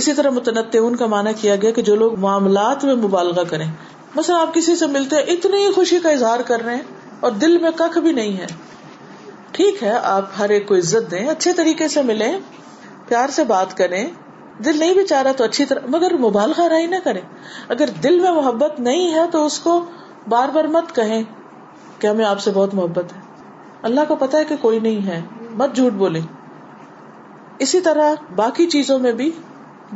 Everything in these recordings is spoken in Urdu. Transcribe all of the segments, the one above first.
اسی طرح متنطعون کا معنی کیا گیا کہ جو لوگ معاملات میں مبالغہ کریں. مثلا آپ کسی سے ملتے ہیں, اتنی ہی خوشی کا اظہار کر رہے ہیں اور دل میں ککھ بھی نہیں ہے. ٹھیک ہے, آپ ہر ایک کو عزت دیں, اچھے طریقے سے ملیں, پیار سے بات کریں, دل نہیں بھی چاہ رہا تو اچھی طرح, مگر مبالغہ آرائی نہ کریں. اگر دل میں محبت نہیں ہے تو اس کو بار بار مت کہیں کہ ہمیں آپ سے بہت محبت ہے, اللہ کو پتا ہے کہ کوئی نہیں ہے, مت جھوٹ بولیں. اسی طرح باقی چیزوں میں بھی,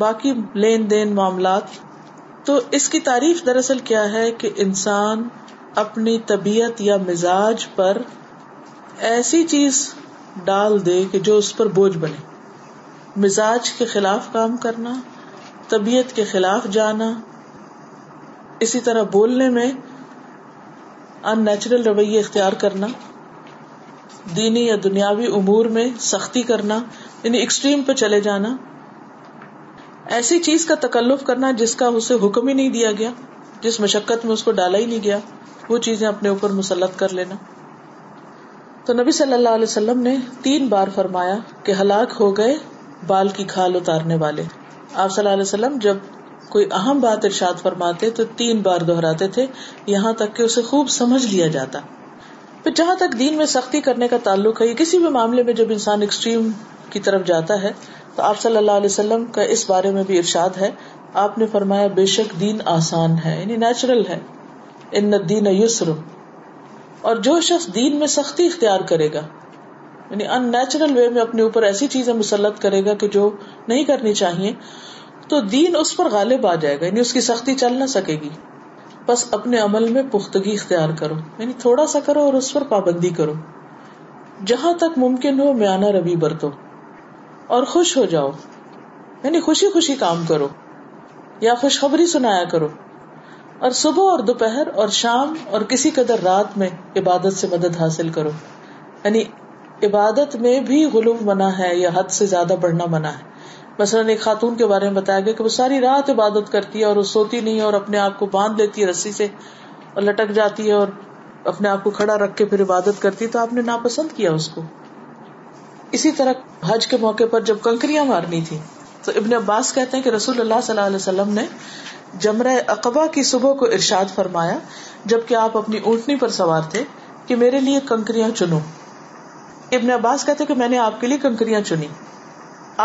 باقی لین دین معاملات, تو اس کی تعریف دراصل کیا ہے کہ انسان اپنی طبیعت یا مزاج پر ایسی چیز ڈال دے کہ جو اس پر بوجھ بنے. مزاج کے خلاف کام کرنا, طبیعت کے خلاف جانا, اسی طرح بولنے میں ان نیچرل رویے اختیار کرنا, دینی یا دنیاوی امور میں سختی کرنا, یعنی ایکسٹریم پہ چلے جانا, ایسی چیز کا تکلف کرنا جس کا اسے حکم ہی نہیں دیا گیا, جس مشقت میں اس کو ڈالا ہی نہیں گیا, وہ چیزیں اپنے اوپر مسلط کر لینا. تو نبی صلی اللہ علیہ وسلم نے 3 بار فرمایا کہ ہلاک ہو گئے بال کی کھال اتارنے والے. آپ صلی اللہ علیہ وسلم جب کوئی اہم بات ارشاد فرماتے تو 3 بار دہراتے تھے, یہاں تک کہ اسے خوب سمجھ لیا جاتا. پھر جہاں تک دین میں سختی کرنے کا تعلق ہے, کسی بھی معاملے میں جب انسان ایکسٹریم کی طرف جاتا ہے تو آپ صلی اللہ علیہ وسلم کا اس بارے میں بھی ارشاد ہے. آپ نے فرمایا بے شک دین آسان ہے, یعنی نیچرل ہے, ان الدین یسر, اور جو شخص دین میں سختی اختیار کرے گا, یعنی ان نیچرل وے میں اپنے اوپر ایسی چیزیں مسلط کرے گا کہ جو نہیں کرنی چاہیے, تو دین اس پر غالب آ جائے گا, یعنی اس کی سختی چل نہ سکے گی. بس اپنے عمل میں پختگی اختیار کرو, یعنی تھوڑا سا کرو اور اس پر پابندی کرو, جہاں تک ممکن ہو میانہ روی برتو اور خوش ہو جاؤ, یعنی خوشی خوشی کام کرو یا خوشخبری سنایا کرو, اور صبح اور دوپہر اور شام اور کسی قدر رات میں عبادت سے مدد حاصل کرو. یعنی عبادت میں بھی غلو منع ہے یا حد سے زیادہ بڑھنا منع ہے. مثلاً ایک خاتون کے بارے میں بتایا گیا کہ وہ ساری رات عبادت کرتی ہے اور وہ سوتی نہیں, اور اپنے آپ کو باندھ لیتی ہے رسی سے اور لٹک جاتی ہے اور اپنے آپ کو کھڑا رکھ کے پھر عبادت کرتی, تو آپ نے ناپسند کیا اس کو. اسی طرح حج کے موقع پر جب کنکریاں مارنی تھی تو ابن عباس کہتے ہیں کہ رسول اللہ صلی اللہ علیہ وسلم نے جمرہ عقبہ کی صبح کو ارشاد فرمایا جبکہ آپ اپنی اونٹنی پر سوار تھے کہ میرے لیے کنکریاں چنو. ابن عباس کہتے کہ میں نے آپ کے لیے کنکریاں چنی,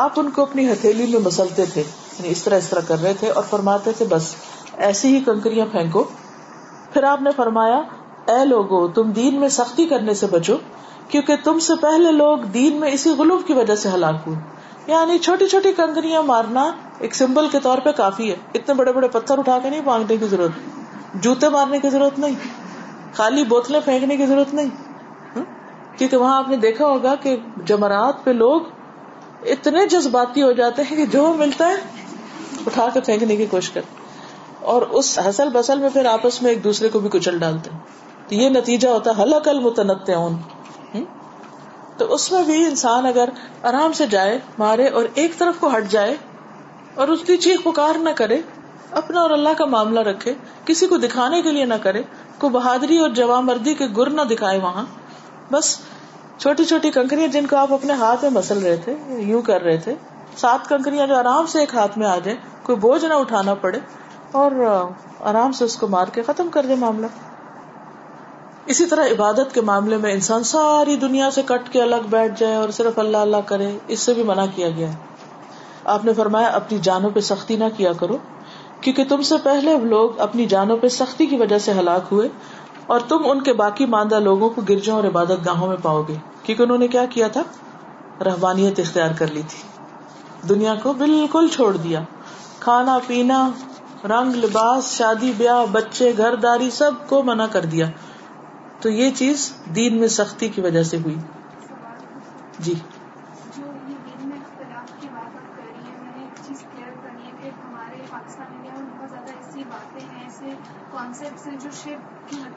آپ ان کو اپنی ہتھیلی میں مسلتے تھے, یعنی اس طرح کر رہے تھے, اور فرماتے تھے بس ایسی ہی کنکریاں پھینکو. پھر آپ نے فرمایا اے لوگو, تم دین میں سختی کرنے سے بچو کیونکہ تم سے پہلے لوگ دین میں اسی غلو کی وجہ سے ہلاک ہوئے. یعنی چھوٹی چھوٹی کنکریاں مارنا ایک سمبل کے طور پہ کافی ہے, اتنے بڑے بڑے پتھر اٹھا کے نہیں مانگنے کی ضرورت, جوتے مارنے کی ضرورت نہیں, خالی بوتلیں پھینکنے کی ضرورت نہیں. کیونکہ وہاں آپ نے دیکھا ہوگا کہ جمرات پہ لوگ اتنے جذباتی ہو جاتے ہیں کہ جو ملتا ہے اٹھا کے پھینکنے کی کوشش کرتے اور اس ہسل بسل میں پھر آپس میں ایک دوسرے کو بھی کچل ڈالتے ہیں. تو یہ نتیجہ ہوتا ہے ہلاک المتنطعون. تو اس میں بھی انسان اگر آرام سے جائے, مارے اور ایک طرف کو ہٹ جائے اور اس کی چیخ پکار نہ کرے, اپنا اور اللہ کا معاملہ رکھے, کسی کو دکھانے کے لیے نہ کرے, کوئی بہادری اور جوامردی کے گر نہ دکھائے وہاں. بس چھوٹی چھوٹی کنکریاں جن کو آپ اپنے ہاتھ میں مسل رہے تھے, یوں کر رہے تھے, 7 کنکریاں جو آرام سے ایک ہاتھ میں آ جائیں, کوئی بوجھ نہ اٹھانا پڑے, اور آرام سے اس کو مار کے ختم کر دے معاملہ. اسی طرح عبادت کے معاملے میں انسان ساری دنیا سے کٹ کے الگ بیٹھ جائے اور صرف اللہ اللہ کرے, اس سے بھی منع کیا گیا ہے. آپ نے فرمایا اپنی جانوں پہ سختی نہ کیا کرو کیونکہ تم سے پہلے لوگ اپنی جانوں پہ سختی کی وجہ سے ہلاک ہوئے, اور تم ان کے باقی ماندہ لوگوں کو گرجوں اور عبادت گاہوں میں پاؤ گے کیونکہ انہوں نے کیا کیا تھا, رہبانیت اختیار کر لی تھی, دنیا کو بالکل چھوڑ دیا. کھانا پینا, رنگ لباس, شادی بیاہ, بچے, گھر داری, سب کو منع کر دیا. تو یہ چیز دین میں سختی کی وجہ سے ہوئی. جی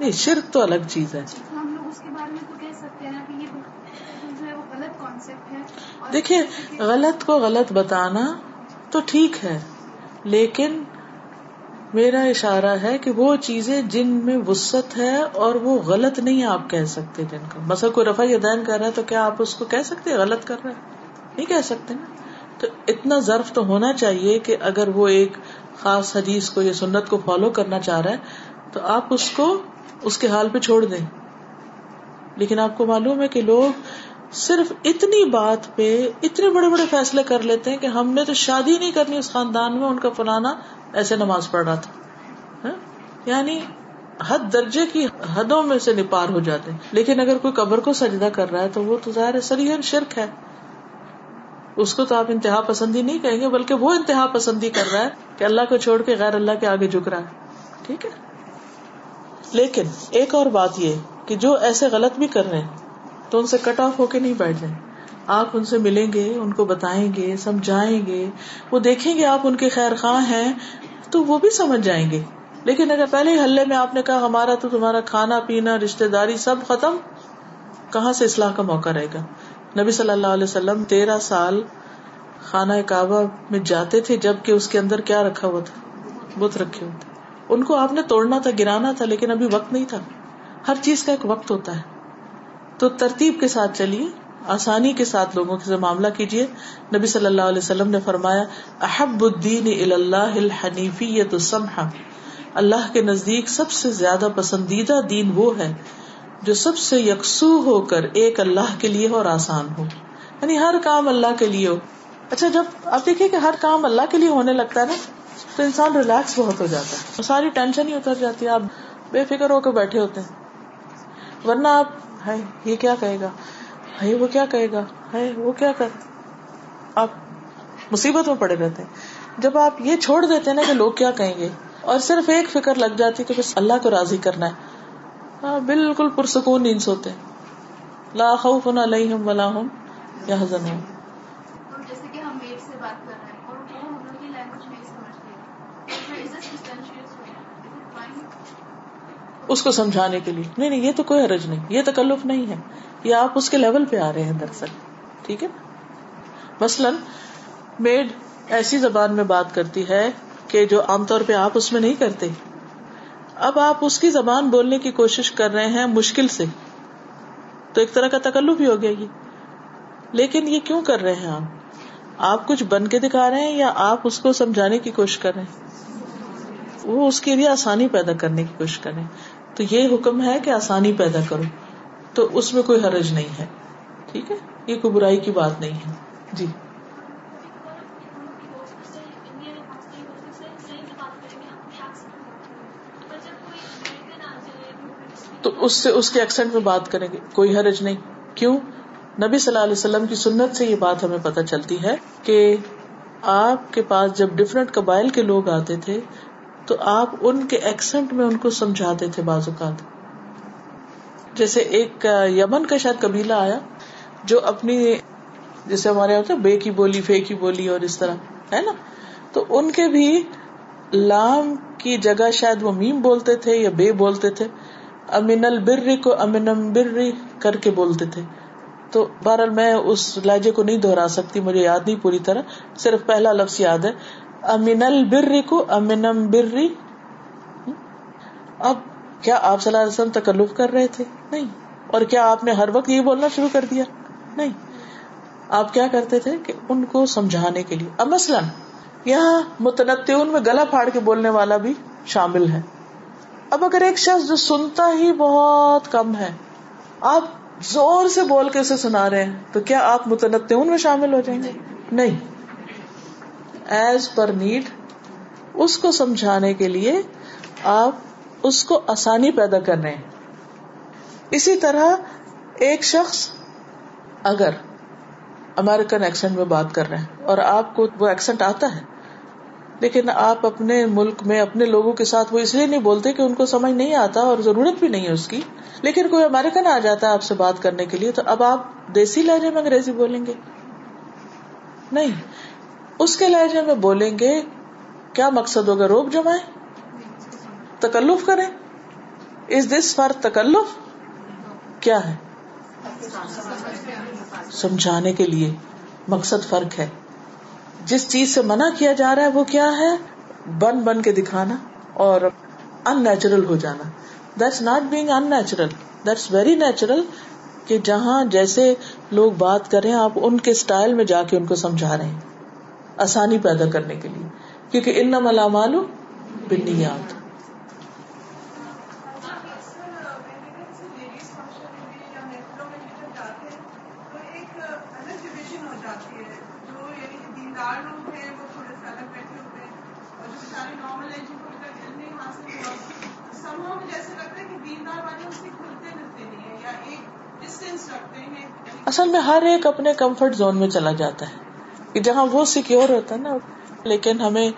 نہیں, شرک تو الگ چیز ہے. دیکھیے غلط کو غلط بتانا تو ٹھیک ہے, لیکن میرا اشارہ ہے کہ وہ چیزیں جن میں وسعت ہے اور وہ غلط نہیں آپ کہہ سکتے. جن کا مثلا کوئی رفع یدین کر رہا ہے تو کیا آپ اس کو کہہ سکتے غلط کر رہا ہے؟ نہیں کہہ سکتے نا. تو اتنا ظرف تو ہونا چاہیے کہ اگر وہ ایک خاص حدیث کو یا سنت کو فالو کرنا چاہ رہا ہے تو آپ اس کو اس کے حال پہ چھوڑ دیں. لیکن آپ کو معلوم ہے کہ لوگ صرف اتنی بات پہ اتنے بڑے بڑے فیصلے کر لیتے ہیں کہ ہم نے تو شادی نہیں کرنی اس خاندان میں, ان کا فلانا ایسے نماز پڑھ رہا تھا. یعنی حد درجے کی حدوں میں سے نپار ہو جاتے ہیں. لیکن اگر کوئی قبر کو سجدہ کر رہا ہے تو وہ تو ظاہر ہے صریحاً شرک ہے, اس کو تو آپ انتہا پسندی نہیں کہیں گے بلکہ وہ انتہا پسندی کر رہا ہے کہ اللہ کو چھوڑ کے غیر اللہ کے آگے جھک رہا ہے. ٹھیک ہے, لیکن ایک اور بات یہ کہ جو ایسے غلط بھی کر رہے ہیں تو ان سے کٹ آف ہو کے نہیں بیٹھ جائیں. آپ ان سے ملیں گے, ان کو بتائیں گے, سمجھائیں گے, وہ دیکھیں گے آپ ان کے خیر خواہ ہیں تو وہ بھی سمجھ جائیں گے. لیکن اگر پہلے ہی حلے میں آپ نے کہا ہمارا تو تمہارا کھانا پینا رشتہ داری سب ختم, کہاں سے اصلاح کا موقع رہے گا. نبی صلی اللہ علیہ وسلم 13 سال خانہ کعبہ میں جاتے تھے جبکہ اس کے اندر کیا رکھا ہوا تھا, بت رکھے ہوتے, ان کو آپ نے توڑنا تھا, گرانا تھا, لیکن ابھی وقت نہیں تھا. ہر چیز کا ایک وقت ہوتا ہے, تو ترتیب کے ساتھ چلیے, آسانی کے ساتھ لوگوں کے معاملہ کیجیے. نبی صلی اللہ علیہ وسلم نے فرمایا احب الدین الی اللہ الحنیفیۃ السمحہ, اللہ کے نزدیک سب سے زیادہ پسندیدہ دین وہ ہے جو سب سے یکسو ہو کر ایک اللہ کے لیے ہو اور آسان ہو, یعنی ہر کام اللہ کے لیے ہو. اچھا جب آپ دیکھیں کہ ہر کام اللہ کے لیے ہونے لگتا ہے نا تو انسان ریلیکس بہت ہو جاتا ہے, ساری ٹینشن ہی اتر جاتی ہے, آپ بے فکر ہو کے بیٹھے ہوتے ہیں. ورنہ آپ یہ کیا کہے گا, ہے وہ کیا کہے گا, ہے وہ کیا کر, آپ مصیبت میں پڑے رہتے ہیں. جب آپ یہ چھوڑ دیتے ہیں نا کہ لوگ کیا کہیں گے اور صرف ایک فکر لگ جاتی کہ بس اللہ کو راضی کرنا ہے, بالکل پرسکون نیند سوتے ہیں, لا خوف علیہم ولا ہم یحزنون. جیسے کہ ہم میٹ سے بات کر رہے ہیں اور وہ ان کی لینگویج نہیں سمجھتے, اس کو سمجھانے کے لیے نہیں نہیں, یہ تو کوئی حرج نہیں, یہ تکلف نہیں ہے, یہ آپ اس کے لیول پہ آ رہے ہیں دراصل. ٹھیک ہے, مثلا میڈ ایسی زبان میں بات کرتی ہے کہ جو عام طور پہ آپ اس میں نہیں کرتے, اب آپ اس کی زبان بولنے کی کوشش کر رہے ہیں مشکل سے, تو ایک طرح کا تکلف ہی ہو گیا یہ. لیکن یہ کیوں کر رہے ہیں آپ کچھ بن کے دکھا رہے ہیں یا آپ اس کو سمجھانے کی کوشش کر رہے ہیں, وہ اس کے لیے آسانی پیدا کرنے کی کوشش کر رہے ہیں. تو یہ حکم ہے کہ آسانی پیدا کرو, تو اس میں کوئی حرج نہیں ہے. ٹھیک ہے, یہ کوئی برائی کی بات نہیں ہے. جی تو اس سے اس کے ایکسنٹ میں بات کریں گے, کوئی حرج نہیں. کیوں؟ نبی صلی اللہ علیہ وسلم کی سنت سے یہ بات ہمیں پتہ چلتی ہے کہ آپ کے پاس جب ڈفرینٹ قبائل کے لوگ آتے تھے تو آپ ان کے ایکسنٹ میں ان کو سمجھاتے تھے بعض اوقات. جیسے ایک یمن کا شاید قبیلہ آیا جو اپنی, جیسے ہمارے یہاں ہوتا ہے بے کی بولی, فے کی بولی اور اس طرح ہے نا, تو ان کے بھی لام کی جگہ شاید وہ میم بولتے تھے یا بے بولتے تھے, امن البر کو امن امبر کر کے بولتے تھے. تو بہرحال میں اس لہجے کو نہیں دہرا سکتی, مجھے یاد نہیں پوری طرح, صرف پہلا لفظ یاد ہے امن البر کو امن امبر. اب کیا آپ صلی اللہ علیہ وسلم تکلف کر رہے تھے؟ نہیں. اور کیا آپ نے ہر وقت یہ بولنا شروع کر دیا؟ نہیں. آپ کیا کرتے تھے کہ ان کو سمجھانے کے لیے. اب مثلا یہاں متنطعون میں گلا پھاڑ کے بولنے والا بھی شامل ہے. اب اگر ایک شخص جو سنتا ہی بہت کم ہے آپ زور سے بول کے اسے سنا رہے ہیں تو کیا آپ متنطعون میں شامل ہو جائیں گے؟ نہیں. ایز پر نیڈ اس کو سمجھانے کے لیے آپ اس کو آسانی پیدا کر رہے ہیں. اسی طرح ایک شخص اگر امریکن ایکسنٹ میں بات کر رہے ہیں اور آپ کو وہ ایکسنٹ آتا ہے لیکن آپ اپنے ملک میں اپنے لوگوں کے ساتھ وہ اس لیے نہیں بولتے کہ ان کو سمجھ نہیں آتا اور ضرورت بھی نہیں ہے اس کی, لیکن کوئی امریکن آ جاتا ہے آپ سے بات کرنے کے لیے تو اب آپ دیسی لہجے میں انگریزی بولیں گے؟ نہیں, اس کے لہجے میں بولیں گے. کیا مقصد ہوگا؟ روب جمائیں, تکلف کریں. از دس فار تکلف؟ کیا ہے؟ سمجھانے کے لیے. مقصد فرق ہے. جس چیز سے منع کیا جا رہا ہے وہ کیا ہے؟ بن بن کے دکھانا اور ان نیچرل ہو جانا. That's not being unnatural, that's very natural کہ جہاں جیسے لوگ بات کریں آپ ان کے اسٹائل میں جا کے ان کو سمجھا رہے ہیں. آسانی پیدا کرنے کے لیے, کیونکہ انما الاعمال بالنیات. اصل میں ہر ایک اپنے کمفرٹ زون میں چلا جاتا ہے جہاں وہ سیکیور ہوتا ہے نا, لیکن ہمیں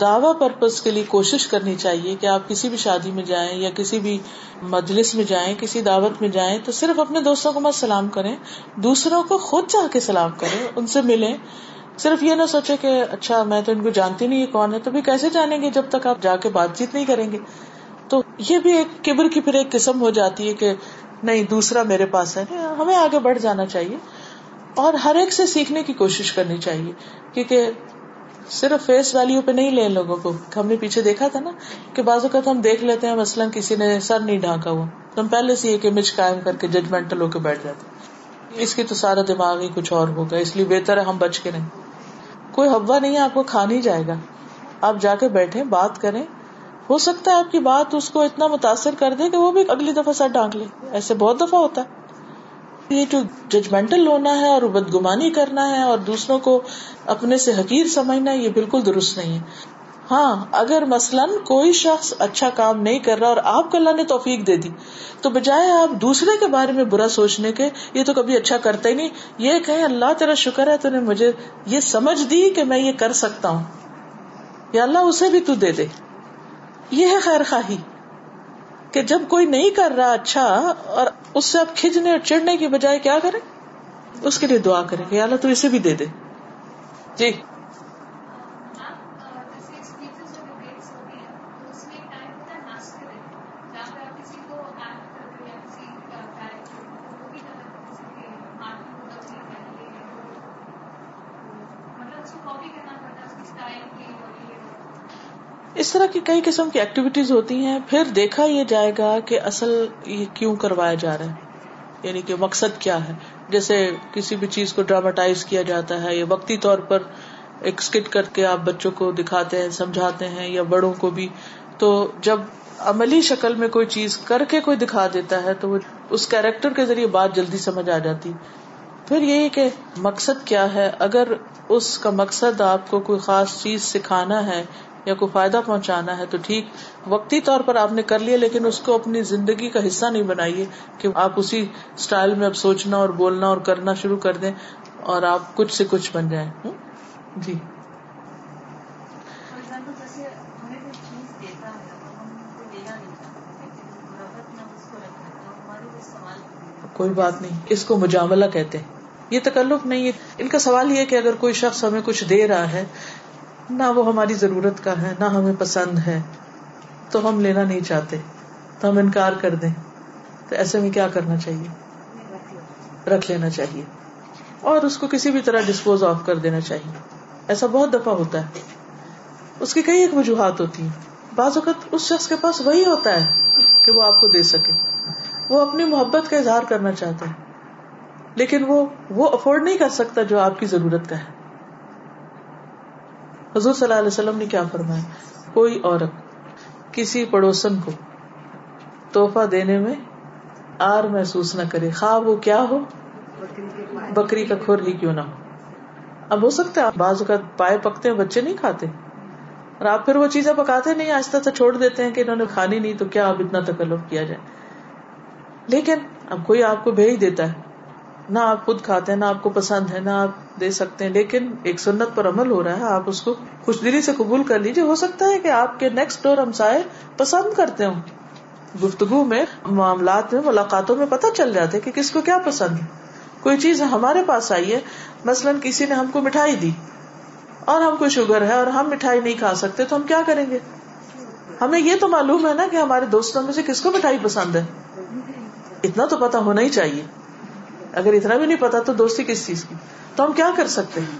دعوی پرپس کے لیے کوشش کرنی چاہیے کہ آپ کسی بھی شادی میں جائیں یا کسی بھی مجلس میں جائیں, کسی دعوت میں جائیں, تو صرف اپنے دوستوں کو مت سلام کریں, دوسروں کو خود جا کے سلام کریں, ان سے ملیں. صرف یہ نہ سوچیں کہ اچھا میں تو ان کو جانتی نہیں, یہ کون ہے, تو بھی کیسے جانیں گے جب تک آپ جا کے بات چیت نہیں کریں گے. تو یہ بھی ایک کبر کی پھر ایک قسم ہو جاتی ہے کہ نہیں دوسرا میرے پاس ہے. ہمیں آگے بڑھ جانا چاہیے اور ہر ایک سے سیکھنے کی کوشش کرنی چاہیے, کیونکہ صرف فیس ویلیو پہ نہیں لیں لوگوں کو. ہم نے پیچھے دیکھا تھا نا کہ بعض اوقات ہم دیکھ لیتے ہیں, مثلا کسی نے سر نہیں ڈھانکا ہوا تو ہم پہلے سے ایک امیج قائم کر کے ججمنٹل ہو کے بیٹھ جاتے, اس کی تو سارا دماغ ہی کچھ اور ہوگا, اس لیے بہتر ہے ہم بچ کے رہیں. کوئی ہوا نہیں ہے, آپ کو کھا نہیں جائے گا. آپ جا کے بیٹھیں, بات کریں, ہو سکتا ہے آپ کی بات اس کو اتنا متاثر کر دے کہ وہ بھی اگلی دفعہ سر ڈھانک لے. ایسے بہت دفعہ ہوتا ہے. یہ جو ججمنٹل ہونا ہے اور بدگمانی کرنا ہے اور دوسروں کو اپنے سے حقیر سمجھنا, یہ بالکل درست نہیں ہے. ہاں اگر مثلاً کوئی شخص اچھا کام نہیں کر رہا اور آپ کو اللہ نے توفیق دے دی, تو بجائے آپ دوسرے کے بارے میں برا سوچنے کے, یہ تو کبھی اچھا کرتا ہی نہیں, یہ کہیں اللہ تیرا شکر ہے تو نے مجھے یہ سمجھ دی کہ میں یہ کر سکتا ہوں, یا اللہ اسے بھی تو دے دے. یہ ہے خیر خواہی کہ جب کوئی نہیں کر رہا اچھا اور اس سے آپ کھجنے اور چڑھنے کی بجائے کیا کریں, اس کے لیے دعا کریں کہ یا اللہ تو اسے بھی دے دے. جی اس طرح کی کئی قسم کی ایکٹیویٹیز ہوتی ہیں. پھر دیکھا یہ جائے گا کہ اصل یہ کیوں کروایا جا رہا ہے, یعنی کہ مقصد کیا ہے. جیسے کسی بھی چیز کو ڈراماٹائز کیا جاتا ہے, یا وقتی طور پر ایک اسکٹ کر کے آپ بچوں کو دکھاتے ہیں, سمجھاتے ہیں, یا بڑوں کو بھی. تو جب عملی شکل میں کوئی چیز کر کے کوئی دکھا دیتا ہے تو وہ اس کیریکٹر کے ذریعے بات جلدی سمجھ آ جاتی. پھر یہی کہ مقصد کیا ہے. اگر اس کا مقصد آپ کو کوئی خاص چیز سکھانا ہے یا کوئی فائدہ پہنچانا ہے تو ٹھیک, وقتی طور پر آپ نے کر لیا, لیکن اس کو اپنی زندگی کا حصہ نہیں بنائیے کہ آپ اسی سٹائل میں اب سوچنا اور بولنا اور کرنا شروع کر دیں اور آپ کچھ سے کچھ بن جائیں. جی کوئی بات نہیں, اس کو مجاملہ کہتے ہیں. یہ تکلف نہیں ہے. ان کا سوال یہ ہے کہ اگر کوئی شخص ہمیں کچھ دے رہا ہے, نہ وہ ہماری ضرورت کا ہے نہ ہمیں پسند ہے, تو ہم لینا نہیں چاہتے, تو ہم انکار کر دیں, تو ایسے میں کیا کرنا چاہیے؟ رکھ لینا چاہیے اور اس کو کسی بھی طرح ڈسپوز آف کر دینا چاہیے. ایسا بہت دفعہ ہوتا ہے. اس کی کئی ایک وجوہات ہوتی ہیں. بعض اوقات اس شخص کے پاس وہی ہوتا ہے کہ وہ آپ کو دے سکے, وہ اپنی محبت کا اظہار کرنا چاہتا ہے, لیکن وہ افورڈ نہیں کر سکتا جو آپ کی ضرورت کا ہے. حضور صلی اللہ علیہ وسلم نے کیا فرمایا؟ کوئی عورت کسی پڑوسن کو تحفہ دینے میں آر محسوس نہ کرے, خواہ وہ کیا ہو, بکری کا کھر ہی کیوں نہ ہو. اب ہو سکتا ہے بعض اوقات پائے پکتے ہیں, بچے نہیں کھاتے, اور آپ پھر وہ چیزیں پکاتے نہیں, آہستہ آہستہ چھوڑ دیتے ہیں کہ انہوں نے کھانی نہیں, تو کیا اب اتنا تکلف کیا جائے. لیکن اب کوئی آپ کو بھیج دیتا ہے, نہ آپ خود کھاتے ہیں, نہ آپ کو پسند ہے, نہ آپ دے سکتے ہیں, لیکن ایک سنت پر عمل ہو رہا ہے, آپ اس کو خوش دلی سے قبول کر لیجیے. ہو سکتا ہے کہ آپ کے نیکسٹ ڈور ہمسائے پسند کرتے ہوں. گفتگو میں, معاملات میں, ملاقاتوں میں پتہ چل جاتا ہے کہ کس کو کیا پسند ہے. کوئی چیز ہمارے پاس آئی ہے, مثلا کسی نے ہم کو مٹھائی دی اور ہم کو شوگر ہے اور ہم مٹھائی نہیں کھا سکتے, تو ہم کیا کریں گے؟ ہمیں یہ تو معلوم ہے نا کہ ہمارے دوستوں میں سے کس کو مٹھائی پسند ہے, اتنا تو پتہ ہونا ہی چاہیے. اگر اتنا بھی نہیں پتا تو دوستی کس چیز کی. تو ہم کیا کر سکتے ہیں؟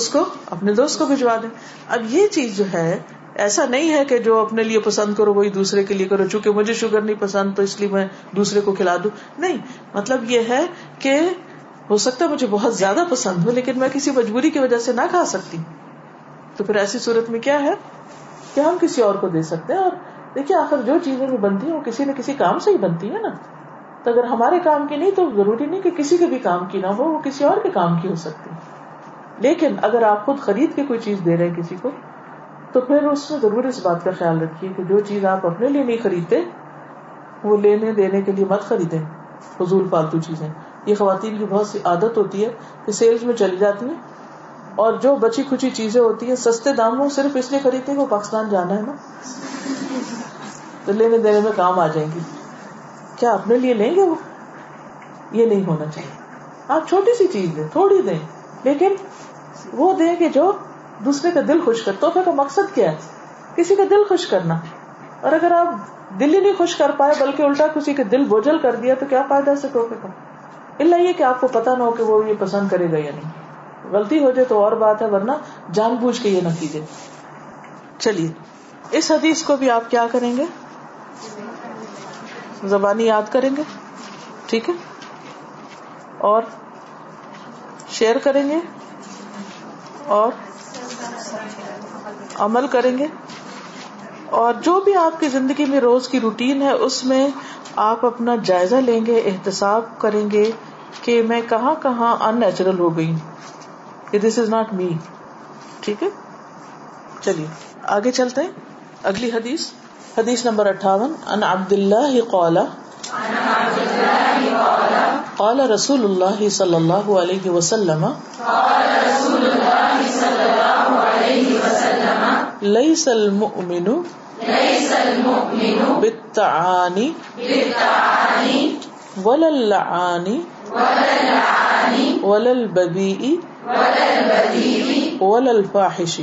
اس کو اپنے دوست کو بھجوا دیں. اب یہ چیز جو ہے, ایسا نہیں ہے کہ جو اپنے لیے پسند کرو وہی دوسرے کے لیے کرو, چونکہ مجھے شوگر نہیں پسند تو اس لیے میں دوسرے کو کھلا دوں. نہیں, مطلب یہ ہے کہ ہو سکتا ہے مجھے بہت زیادہ پسند ہو لیکن میں کسی مجبوری کی وجہ سے نہ کھا سکتی. تو پھر ایسی صورت میں کیا ہے کہ ہم کسی اور کو دے سکتے ہیں. اور دیکھیے آخر جو چیزیں بھی بنتی ہیں وہ کسی نہ کسی کام سے ہی بنتی ہے نا. تو اگر ہمارے کام کی نہیں تو ضروری نہیں کہ کسی کے بھی کام کی نہ ہو, وہ کسی اور کے کام کی ہو سکتی. لیکن اگر آپ خود خرید کے کوئی چیز دے رہے ہیں کسی کو تو پھر اس میں ضرور اس بات کا خیال رکھیے کہ جو چیز آپ اپنے لیے نہیں خریدتے وہ لینے دینے کے لیے مت خریدیں فضول فالتو چیزیں. یہ خواتین کی بہت سی عادت ہوتی ہے کہ سیلز میں چلی جاتی ہیں اور جو بچی کچی چیزیں ہوتی ہیں سستے دام میں صرف اس لیے خریدتے ہیں کہ پاکستان جانا ہے نا, تو لینے دینے میں کام آ جائیں گی. کیا اپنے لیے لیں گے وہ؟ یہ نہیں ہونا چاہیے. آپ چھوٹی سی چیز دیں, تھوڑی دیں, لیکن وہ دیں کہ جو دوسرے کا دل خوش کر. تحفے کا مقصد کیا ہے؟ کسی کا دل خوش کرنا. اور اگر آپ دل ہی نہیں خوش کر پائے بلکہ الٹا کسی کا دل بوجھل کر دیا تو کیا فائدہ اسے تحفے کا, الا یہ کہ آپ کو پتہ نہ ہو کہ وہ یہ پسند کرے گا یا نہیں. غلطی ہو جائے تو اور بات ہے, ورنہ جان بوجھ کے یہ نہ کیجیے. چلیے اس حدیث کو بھی آپ کیا کریں گے, زبانی یاد کریں گے, ٹھیک ہے, اور شیئر کریں گے اور عمل کریں گے. اور جو بھی آپ کی زندگی میں روز کی روٹین ہے اس میں آپ اپنا جائزہ لیں گے, احتساب کریں گے کہ میں کہاں کہاں ان نیچرل ہو گئی, کہ دس از ناٹ می. ٹھیک ہے, چلیے آگے چلتے ہیں. اگلی حدیث, حدیث نمبر 58. ان عبد اللہ قال قال رسول اللہ صلی اللہ علیہ وسلم لیس المؤمن بالتعانی ولا اللعانی ولا البذیء ولا الفاحش.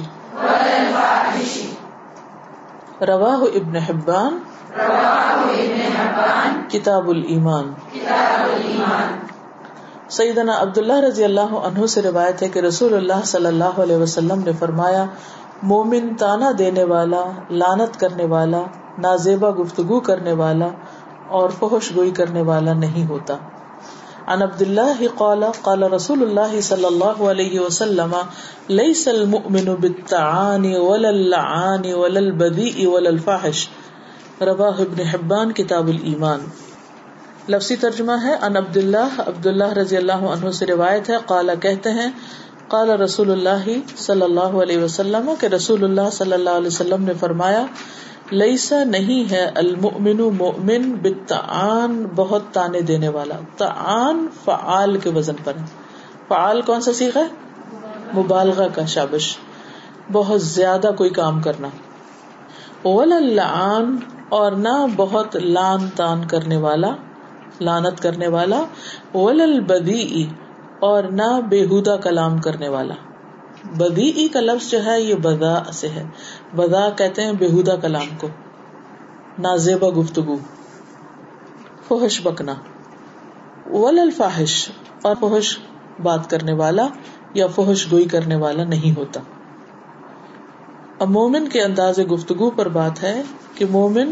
رواہ ابن حبان, کتاب الایمان. سیدنا عبداللہ رضی اللہ عنہ سے روایت ہے کہ رسول اللہ صلی اللہ علیہ وسلم نے فرمایا, مومن تانا دینے والا, لعنت کرنے والا, نازیبا گفتگو کرنے والا اور فحش گوئی کرنے والا نہیں ہوتا. عن عبداللہ قال قال رسول اللہ صلی اللہ علیہ وسلم لیس المؤمن بالتعان ولا اللعان ولا البذیء ولا الفاحش. رواہ ابن حبان, کتاب الایمان. لفظی ترجمہ ہے ان عبداللہ رضی اللہ عنہ سے روایت ہے, قال کہتے ہیں, قال رسول اللہ صلی اللہ علیہ وسلم کہ رسول اللہ صلی اللہ علیہ وسلم نے فرمایا, لیسا نہیں ہے, المؤمن مؤمن, بالتعان بہت تانے دینے والا. تعان فعال کے وزن پر ہے. فعال کون سا صیغہ ہے؟ مبالغہ کا شابش, بہت زیادہ کوئی کام کرنا. وللعان اور نہ بہت لان تان کرنے والا, لعنت کرنے والا. وللبذیء اور نہ بےہودہ کلام کرنے والا. بدیعی کا لفظ جو ہے یہ بدا سے ہے. بدا کہتے ہیں بےہودہ کلام کو, نازیبا گفتگو, فحش بکنا. وللفاحش اور فحش بات کرنے والا یا فحش گوئی کرنے والا نہیں ہوتا. اب مومن کے انداز گفتگو پر بات ہے کہ مومن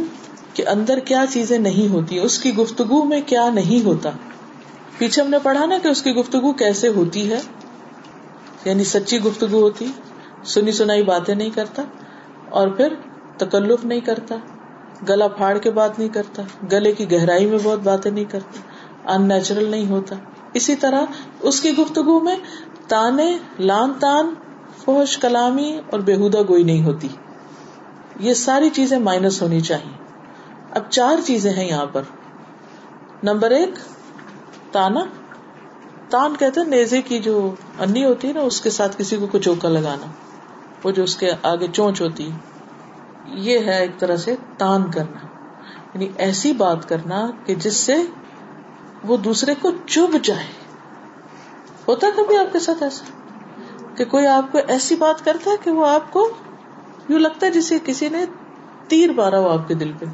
کے اندر کیا چیزیں نہیں ہوتی, اس کی گفتگو میں کیا نہیں ہوتا. پیچھے ہم نے پڑھا نا کہ اس کی گفتگو کیسے ہوتی ہے, یعنی سچی گفتگو ہوتی, سنی سنائی باتیں نہیں کرتا, اور پھر تکلف نہیں کرتا, گلا پھاڑ کے بات نہیں کرتا, گلے کی گہرائی میں بہت باتیں نہیں کرتا, ان نیچرل نہیں ہوتا. اسی طرح اس کی گفتگو میں تانے, لان تان, فحش کلامی اور بےہودہ گوئی نہیں ہوتی. یہ ساری چیزیں مائنس ہونی چاہیے. اب چار چیزیں ہیں یہاں پر. نمبر 1 تانا. تان کہتے ہیں نیزے کی جو انی ہوتی ہے نا, اس کے ساتھ کسی کو کچوکا لگانا, وہ جو اس کے آگے چونچ ہوتی, یہ ہے ایک طرح سے تان کرنا, یعنی ایسی بات کرنا کہ جس سے وہ دوسرے کو چبھ جائے. ہوتا کبھی آپ کے ساتھ ایسا کہ کوئی آپ کو ایسی بات کرتا ہے کہ وہ آپ کو یوں لگتا ہے جسے کسی نے تیر مارا ہو آپ کے دل پہ,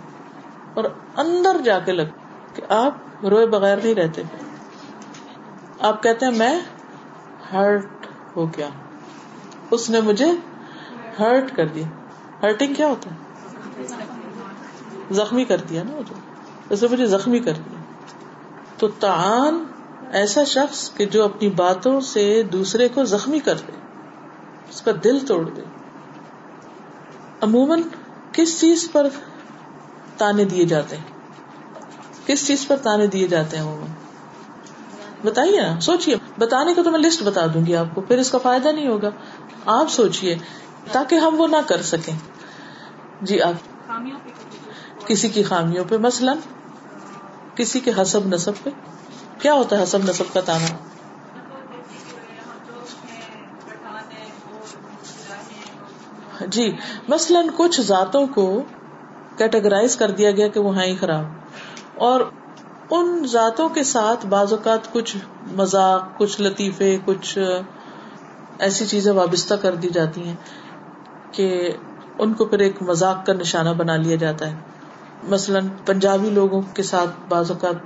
اور اندر جا کے لگتا کہ آپ روئے بغیر نہیں رہتے. آپ کہتے ہیں میں ہرٹ ہو گیا, اس نے مجھے ہرٹ کر دیا. ہرٹنگ کیا ہوتا ہے؟ زخمی کر دیا نا, اس نے مجھے زخمی کر دیا. تو تعان ایسا شخص کہ جو اپنی باتوں سے دوسرے کو زخمی کر دے، اس کا دل توڑ دے. عموماً کس چیز پر تانے دیے جاتے ہیں؟ کس چیز پر تانے دیے جاتے ہیں عموماً؟ بتائیے نا، سوچیے. بتانے کا تو میں لسٹ بتا دوں گی آپ کو، پھر اس کا فائدہ نہیں ہوگا. آپ سوچیے تاکہ ہم وہ نہ کر سکیں. جی آپ کسی کی خامیوں پہ، مثلا کسی کے حسب نسب پہ. کیا ہوتا ہے حسب نسب کا تانا؟ جی مثلا کچھ ذاتوں کو کیٹیگرائز کر دیا گیا کہ وہ ہیں ہی خراب، اور ان ذاتوں کے ساتھ بعض اوقات کچھ مذاق، کچھ لطیفے، کچھ ایسی چیزیں وابستہ کر دی جاتی ہیں کہ ان کو پھر ایک مذاق کا نشانہ بنا لیا جاتا ہے. مثلا پنجابی لوگوں کے ساتھ بعض اوقات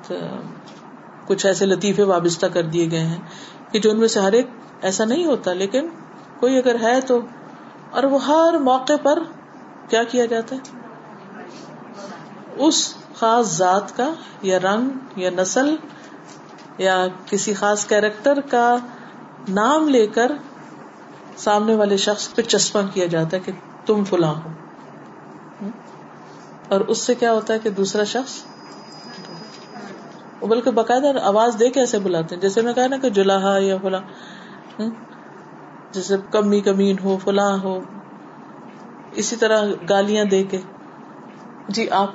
کچھ ایسے لطیفے وابستہ کر دیے گئے ہیں کہ جو ان میں سے ہر ایک ایسا نہیں ہوتا، لیکن کوئی اگر ہے تو، اور وہ ہر موقع پر کیا کیا جاتا ہے؟ اس خاص ذات کا یا رنگ یا نسل یا کسی خاص کیریکٹر کا نام لے کر سامنے والے شخص پہ چسپاں کیا جاتا ہے کہ تم فلاں ہو، اور اس سے کیا ہوتا ہے کہ دوسرا شخص، بلکہ باقاعدہ آواز دے کے ایسے بلاتے ہیں. جیسے میں کہا نا کہ جلاحا یا فلاں، جیسے کمی کمین ہو، فلاں ہو، اسی طرح گالیاں دے کے. جی آپ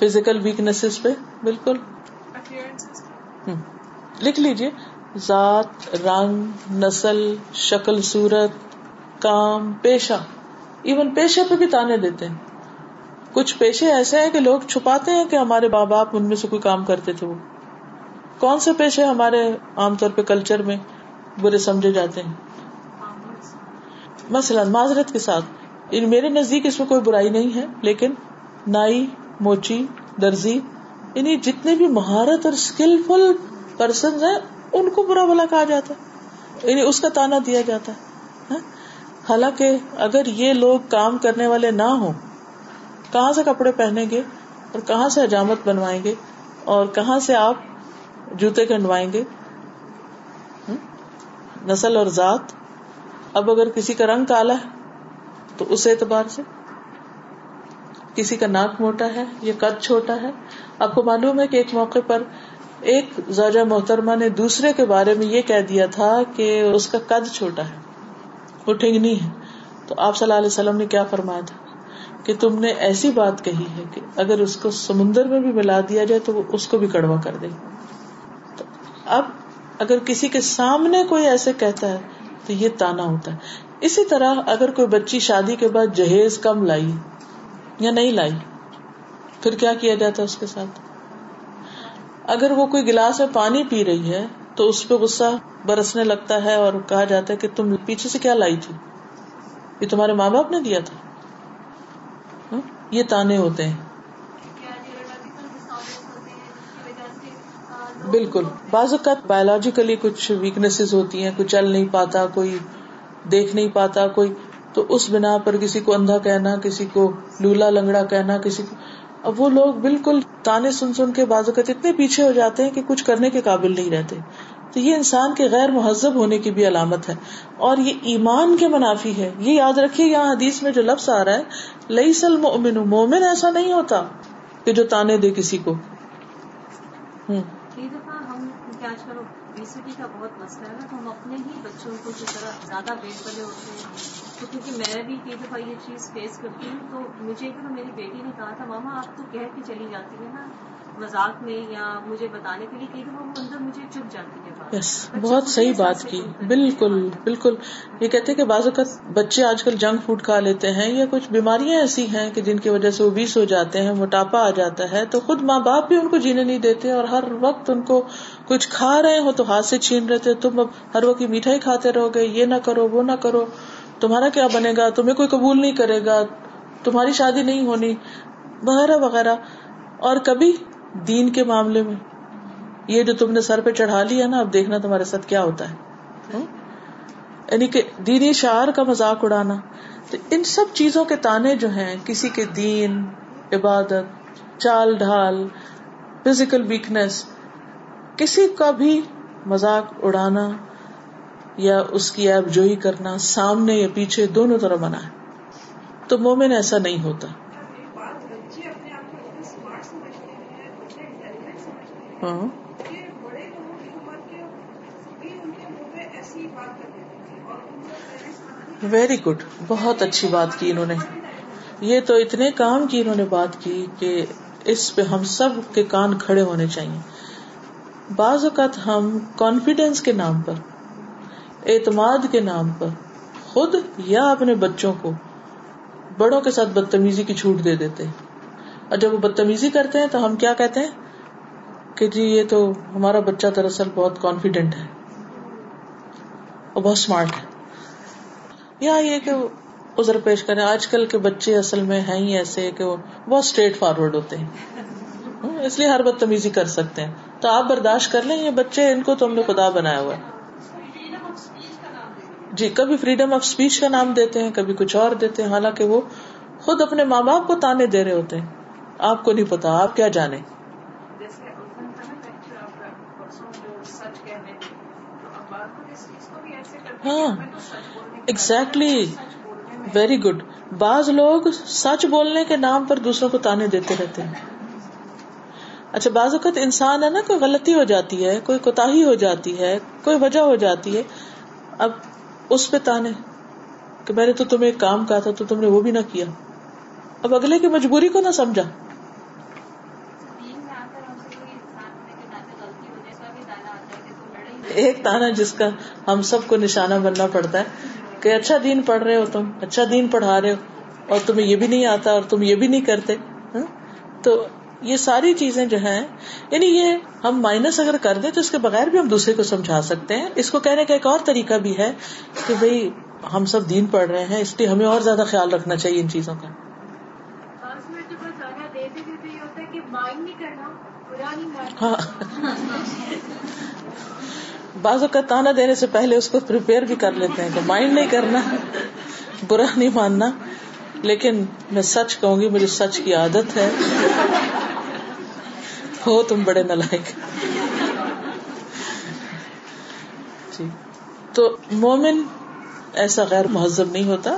فزیکل ویکنیسز پہ بالکل لکھ لیجئے. ذات، رنگ، نسل، شکل صورت، کام، پیشہ. ایون پیشے پہ بھی تانے دیتے ہیں. کچھ پیشے ایسے ہیں کہ لوگ چھپاتے ہیں کہ ہمارے ماں باپ ان میں سے کوئی کام کرتے تھے. وہ کون سے پیشے ہمارے عام طور پہ کلچر میں برے سمجھے جاتے ہیں؟ مثلا معذرت کے ساتھ، میرے نزدیک اس میں کوئی برائی نہیں ہے، لیکن نائی، موچی، درزی، یعنی جتنے بھی مہارت اور اسکلفل پرسنز ہیں ان کو برا بھلا کہا جاتا ہے، یعنی اس کا تانا دیا جاتا ہے. حالانکہ اگر یہ لوگ کام کرنے والے نہ ہوں، کہاں سے کپڑے پہنیں گے اور کہاں سے حجامت بنوائیں گے اور کہاں سے آپ جوتے کھنڈوائیں گے؟ نسل اور ذات. اب اگر کسی کا رنگ کالا ہے تو اس اعتبار سے، کسی کا ناک موٹا ہے یا قد چھوٹا ہے. آپ کو معلوم ہے کہ ایک موقع پر ایک زوجہ محترمہ نے دوسرے کے بارے میں یہ کہہ دیا تھا کہ اس کا قد چھوٹا ہے، وہ ٹھنگنی ہے. تو آپ صلی اللہ علیہ وسلم نے کیا فرمایا تھا کہ تم نے ایسی بات کہی ہے کہ اگر اس کو سمندر میں بھی ملا دیا جائے تو وہ اس کو بھی کڑوا کر دے. تو اب اگر کسی کے سامنے کوئی ایسے کہتا ہے تو یہ تانا ہوتا ہے. اسی طرح اگر کوئی بچی شادی کے بعد جہیز کم لائی یا نہیں لائی، پھر کیا کیا جاتا ہے اس کے ساتھ؟ اگر وہ کوئی گلاس میں پانی پی رہی ہے تو اس پہ غصہ برسنے لگتا ہے اور کہا جاتا ہے کہ تم پیچھے سے کیا لائی تھی، یہ تمہارے ماں باپ نے دیا تھا. یہ تانے ہوتے ہیں. بالکل بعض اوقات بایولوجیکلی کچھ ویکنیسز ہوتی ہیں، کوئی چل نہیں پاتا، کوئی دیکھ نہیں پاتا، کوئی، تو اس بنا پر کسی کو اندھا کہنا، کسی کو لولا لنگڑا کہنا، کسی کو. اب وہ لوگ بالکل تانے سن سن کے بعض اوقات اتنے پیچھے ہو جاتے ہیں کہ کچھ کرنے کے قابل نہیں رہتے. تو یہ انسان کے غیر مہذب ہونے کی بھی علامت ہے، اور یہ ایمان کے منافی ہے. یہ یاد رکھیے یہاں حدیث میں جو لفظ آ رہا ہے لیس المؤمن، مومن ایسا نہیں ہوتا کہ جو تانے دے کسی کو. اوبیسٹی کا بہت مسئلہ ہے، ہم اپنے ہی بچوں کو جس طرح زیادہ ویٹ والے ہوتے ہیں، تو کیونکہ میں بھی کئی دفعہ یہ چیز فیس کرتی ہوں. تو مجھے میری بیٹی نے کہا تھا ماما آپ تو کہہ کے چلی جاتی ہے نا مذاق میں، یا مجھے بتانے کے لیے کئی دفعہ وہ اندر مجھے چپ جاتی ہے. یس، بہت صحیح بات کی. بالکل بالکل. یہ کہتے ہیں کہ بعض اوقات بچے آج کل جنک فوڈ کھا لیتے ہیں، یا کچھ بیماریاں ایسی ہیں کہ جن کی وجہ سے اوبیس ہو جاتے ہیں، موٹاپا آ جاتا ہے، تو خود ماں باپ بھی ان کو جینے نہیں دیتے، اور ہر وقت ان کو کچھ کھا رہے ہو تو ہاتھ سے چھین رہے تھے، تم اب ہر وقت یہ میٹھائی کھاتے رہو گے، یہ نہ کرو وہ نہ کرو، تمہارا کیا بنے گا، تمہیں کوئی قبول نہیں کرے گا، تمہاری شادی نہیں ہونی، وغیرہ وغیرہ. اور کبھی دین کے معاملے میں یہ جو تم نے سر پہ چڑھا لیا نا، اب دیکھنا تمہارے ساتھ کیا ہوتا ہے، یعنی کہ دینی شعار کا مذاق اڑانا. تو ان سب چیزوں کے تانے جو ہیں، کسی کے دین، عبادت، چال ڈھال، فزیکل ویکنس، کسی کا بھی مذاق اڑانا یا اس کی عیب جوئی کرنا سامنے یا پیچھے دونوں طرح منع ہے. تو مومن ایسا نہیں ہوتا. ہاں ویری گڈ, بہت اچھی بات کی انہوں نے. یہ تو اتنے کام کی انہوں نے بات کی کہ اس پہ ہم سب کے کان کھڑے ہونے چاہیے. بعض اوقات ہم کانفیڈینس کے نام پر, اعتماد کے نام پر خود یا اپنے بچوں کو بڑوں کے ساتھ بدتمیزی کی چھوٹ دے دیتے ہیں, اور جب وہ بدتمیزی کرتے ہیں تو ہم کیا کہتے ہیں کہ جی یہ تو ہمارا بچہ دراصل بہت کانفیڈنٹ ہے اور بہت اسمارٹ ہے. یا یہ کہ عذر پیش کریں, آج کل کے بچے اصل میں ہیں ہی ایسے کہ وہ بہت اسٹریٹ فارورڈ ہوتے ہیں, اس لیے ہر بدتمیزی کر سکتے ہیں. تو آپ برداشت کر لیں, یہ بچے ان کو تم نے خدا بنایا ہوا ہے. جی کبھی فریڈم آف اسپیچ کا نام دیتے ہیں, کبھی کچھ اور دیتے ہیں, حالانکہ وہ خود اپنے ماں باپ کو تانے دے رہے ہوتے ہیں. آپ کو نہیں پتا, آپ کیا جانے. ہاں ایگزیکٹلی, ویری گڈ. بعض لوگ سچ بولنے کے نام پر دوسروں کو تانے دیتے رہتے ہیں. اچھا بعض اوقات انسان ہے نا, کوئی غلطی ہو جاتی ہے, کوئی کوتاہی ہو جاتی ہے, کوئی وجہ ہو جاتی ہے. اب اس پہ تانے کہ میں نے تو تمہیں ایک کام کہا تھا تو تم نے وہ بھی نہ کیا. اب اگلے کی مجبوری کو نہ سمجھا. ایک تانا جس کا ہم سب کو نشانہ بننا پڑتا ہے کہ اچھا دین پڑھ رہے ہو تم, اچھا دین پڑھا رہے ہو, اور تمہیں یہ بھی نہیں آتا اور تم یہ بھی نہیں کرتے. تو یہ ساری چیزیں جو ہیں, یعنی یہ ہم مائنس اگر کر دیں تو اس کے بغیر بھی ہم دوسرے کو سمجھا سکتے ہیں. اس کو کہنے کا ایک اور طریقہ بھی ہے کہ بھئی ہم سب دین پڑھ رہے ہیں, اس لیے ہمیں اور زیادہ خیال رکھنا چاہیے ان چیزوں کا. بازو کا تانا دینے سے پہلے اس کو پریپیئر بھی کر لیتے ہیں کہ مائنڈ نہیں کرنا, برا نہیں ماننا, لیکن میں سچ کہوں گی, مجھے سچ کی عادت ہے. ہو تم بڑے نالائق. جی تو مومن ایسا غیر مہذب نہیں ہوتا.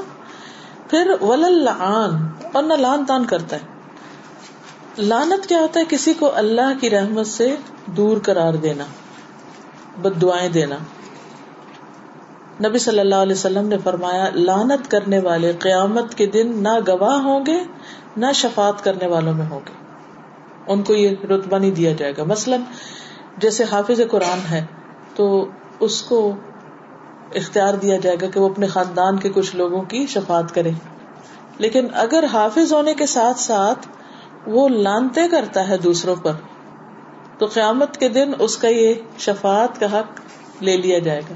پھر وللعان, اور نہ لان تان کرتا ہے. لعنت کیا ہوتا ہے؟ کسی کو اللہ کی رحمت سے دور قرار دینا, بد دعائیں دینا. نبی صلی اللہ علیہ وسلم نے فرمایا, لعنت کرنے والے قیامت کے دن نہ گواہ ہوں گے نہ شفاعت کرنے والوں میں ہوں گے, ان کو یہ رتبہ نہیں دیا جائے گا. مثلا جیسے حافظ قرآن ہے تو اس کو اختیار دیا جائے گا کہ وہ اپنے خاندان کے کچھ لوگوں کی شفاعت کرے, لیکن اگر حافظ ہونے کے ساتھ ساتھ وہ لعنتیں کرتا ہے دوسروں پر تو قیامت کے دن اس کا یہ شفاعت کا حق لے لیا جائے گا.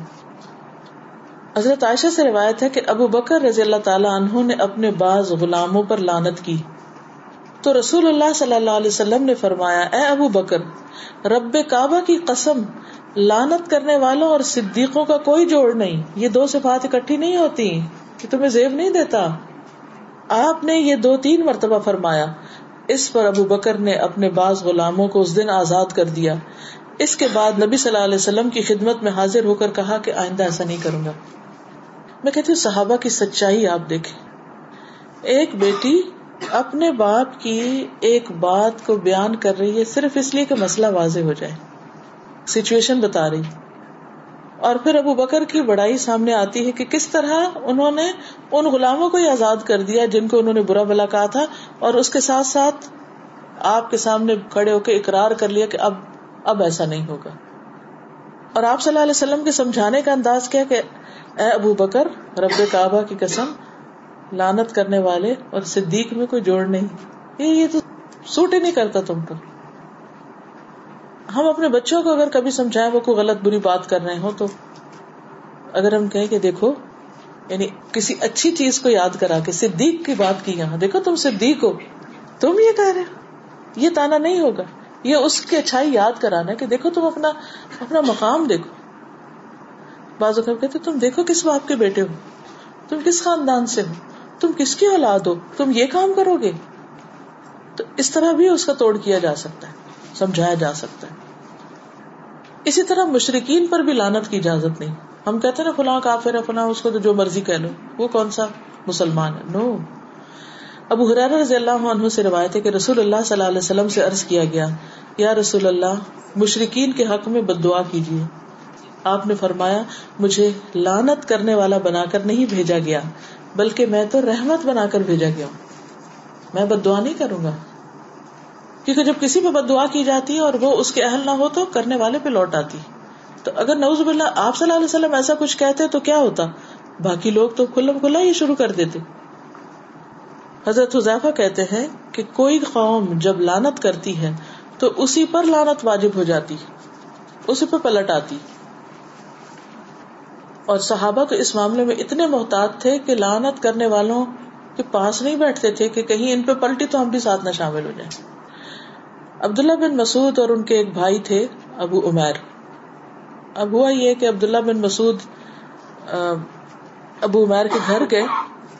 حضرت عائشہ سے روایت ہے کہ ابو بکر رضی اللہ تعالی عنہ نے اپنے بعض غلاموں پر لعنت کی تو رسول اللہ صلی اللہ علیہ وسلم نے فرمایا, اے ابو بکر, رب کعبہ کی قسم, لعنت کرنے والوں اور صدیقوں کا کوئی جوڑ نہیں. یہ دو صفات اکٹھی نہیں ہوتی کہ تمہیں زیب نہیں دیتا. آپ نے یہ دو تین مرتبہ فرمایا. اس پر ابو بکر نے اپنے بعض غلاموں کو اس دن آزاد کر دیا. اس کے بعد نبی صلی اللہ علیہ وسلم کی خدمت میں حاضر ہو کر کہا کہ آئندہ ایسا نہیں کروں گا. میں کہتی ہوں صحابہ کی سچائی آپ دیکھیں. ایک بیٹی اپنے باپ کی ایک بات کو بیان کر رہی ہے صرف اس لیے کہ مسئلہ واضح ہو جائے, سچویشن بتا رہی, اور پھر ابو بکر کی بڑائی سامنے آتی ہے کہ کس طرح انہوں نے ان غلاموں کو ہی آزاد کر دیا جن کو انہوں نے برا بھلا کہا تھا, اور اس کے ساتھ ساتھ آپ کے سامنے کھڑے ہو کے اقرار کر لیا کہ اب ایسا نہیں ہوگا. اور آپ صلی اللہ علیہ وسلم کے سمجھانے کا انداز کیا کہ اے ابو بکر, رب کعبہ کی قسم, لعنت کرنے والے اور صدیق میں کوئی جوڑ نہیں. یہ تو سوٹ ہی نہیں کرتا تم پر. ہم اپنے بچوں کو اگر کبھی سمجھائیں وہ کوئی غلط بری بات کر رہے ہوں تو اگر ہم کہیں کہ دیکھو, یعنی کسی اچھی چیز کو یاد کرا کے صدیق کی بات کی, یہاں دیکھو تم صدیق ہو, تم یہ کہہ رہے ہو, یہ تانا نہیں ہوگا. یہ اس کی اچھائی یاد کرانا کہ دیکھو تم اپنا مقام دیکھو. بعض اوقات کہتے تم دیکھو کس باپ کے بیٹے ہو, تم کس خاندان سے ہو, تم کس کی اولاد ہو, تم یہ کام کرو گے. تو اس طرح بھی اس کا توڑ کیا جا سکتا ہے, سمجھایا جا سکتا ہے. اسی طرح مشرکین پر بھی لعنت کی اجازت نہیں. ہم کہتے ہیں نا فلاں کافر ہے فلاں, اس کو تو جو مرضی کہہ لو, وہ کون سا مسلمان ہے؟ نو. ابو ہریرہ رضی اللہ عنہ سے روایت ہے کہ رسول اللہ صلی اللہ علیہ وسلم سے عرض کیا گیا, یا رسول اللہ مشرکین کے حق میں بد دعا کیجیے. آپ نے فرمایا, مجھے لعنت کرنے والا بنا کر نہیں بھیجا گیا, بلکہ میں تو رحمت بنا کر بھیجا گیا ہوں, میں بد دعا نہیں کروں گا. کیونکہ جب کسی پہ بد دعا کی جاتی ہے اور وہ اس کے اہل نہ ہو تو کرنے والے پہ لوٹ آتی. تو اگر نعوذ باللہ آپ صلی اللہ علیہ وسلم ایسا کچھ کہتے تو کیا ہوتا؟ باقی لوگ تو کھلم کھلا یہ شروع کر دیتے. حضرت حذیفہ کہتے ہیں کہ کوئی قوم جب لعنت کرتی ہے تو اسی پر لعنت واجب ہو جاتی, اسی پہ پلٹ آتی. اور صحابہ تو اس معاملے میں اتنے محتاط تھے کہ لعنت کرنے والوں کے پاس نہیں بیٹھتے تھے کہ کہیں ان پہ پلٹی تو ہم بھی ساتھ نہ شامل ہو جائیں. عبداللہ بن مسعود اور ان کے ایک بھائی تھے ابو عمیر. اب ہوا یہ کہ عبداللہ بن مسعود ابو عمیر کے گھر گئے